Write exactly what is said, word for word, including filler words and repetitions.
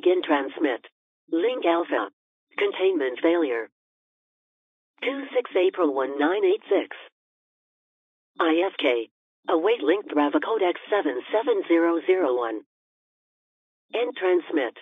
begin transmit. Link Alpha. Containment failure. twenty-six April nineteen eighty-six. I F K. Await link Bravo Codex seven seven zero zero one. End transmit.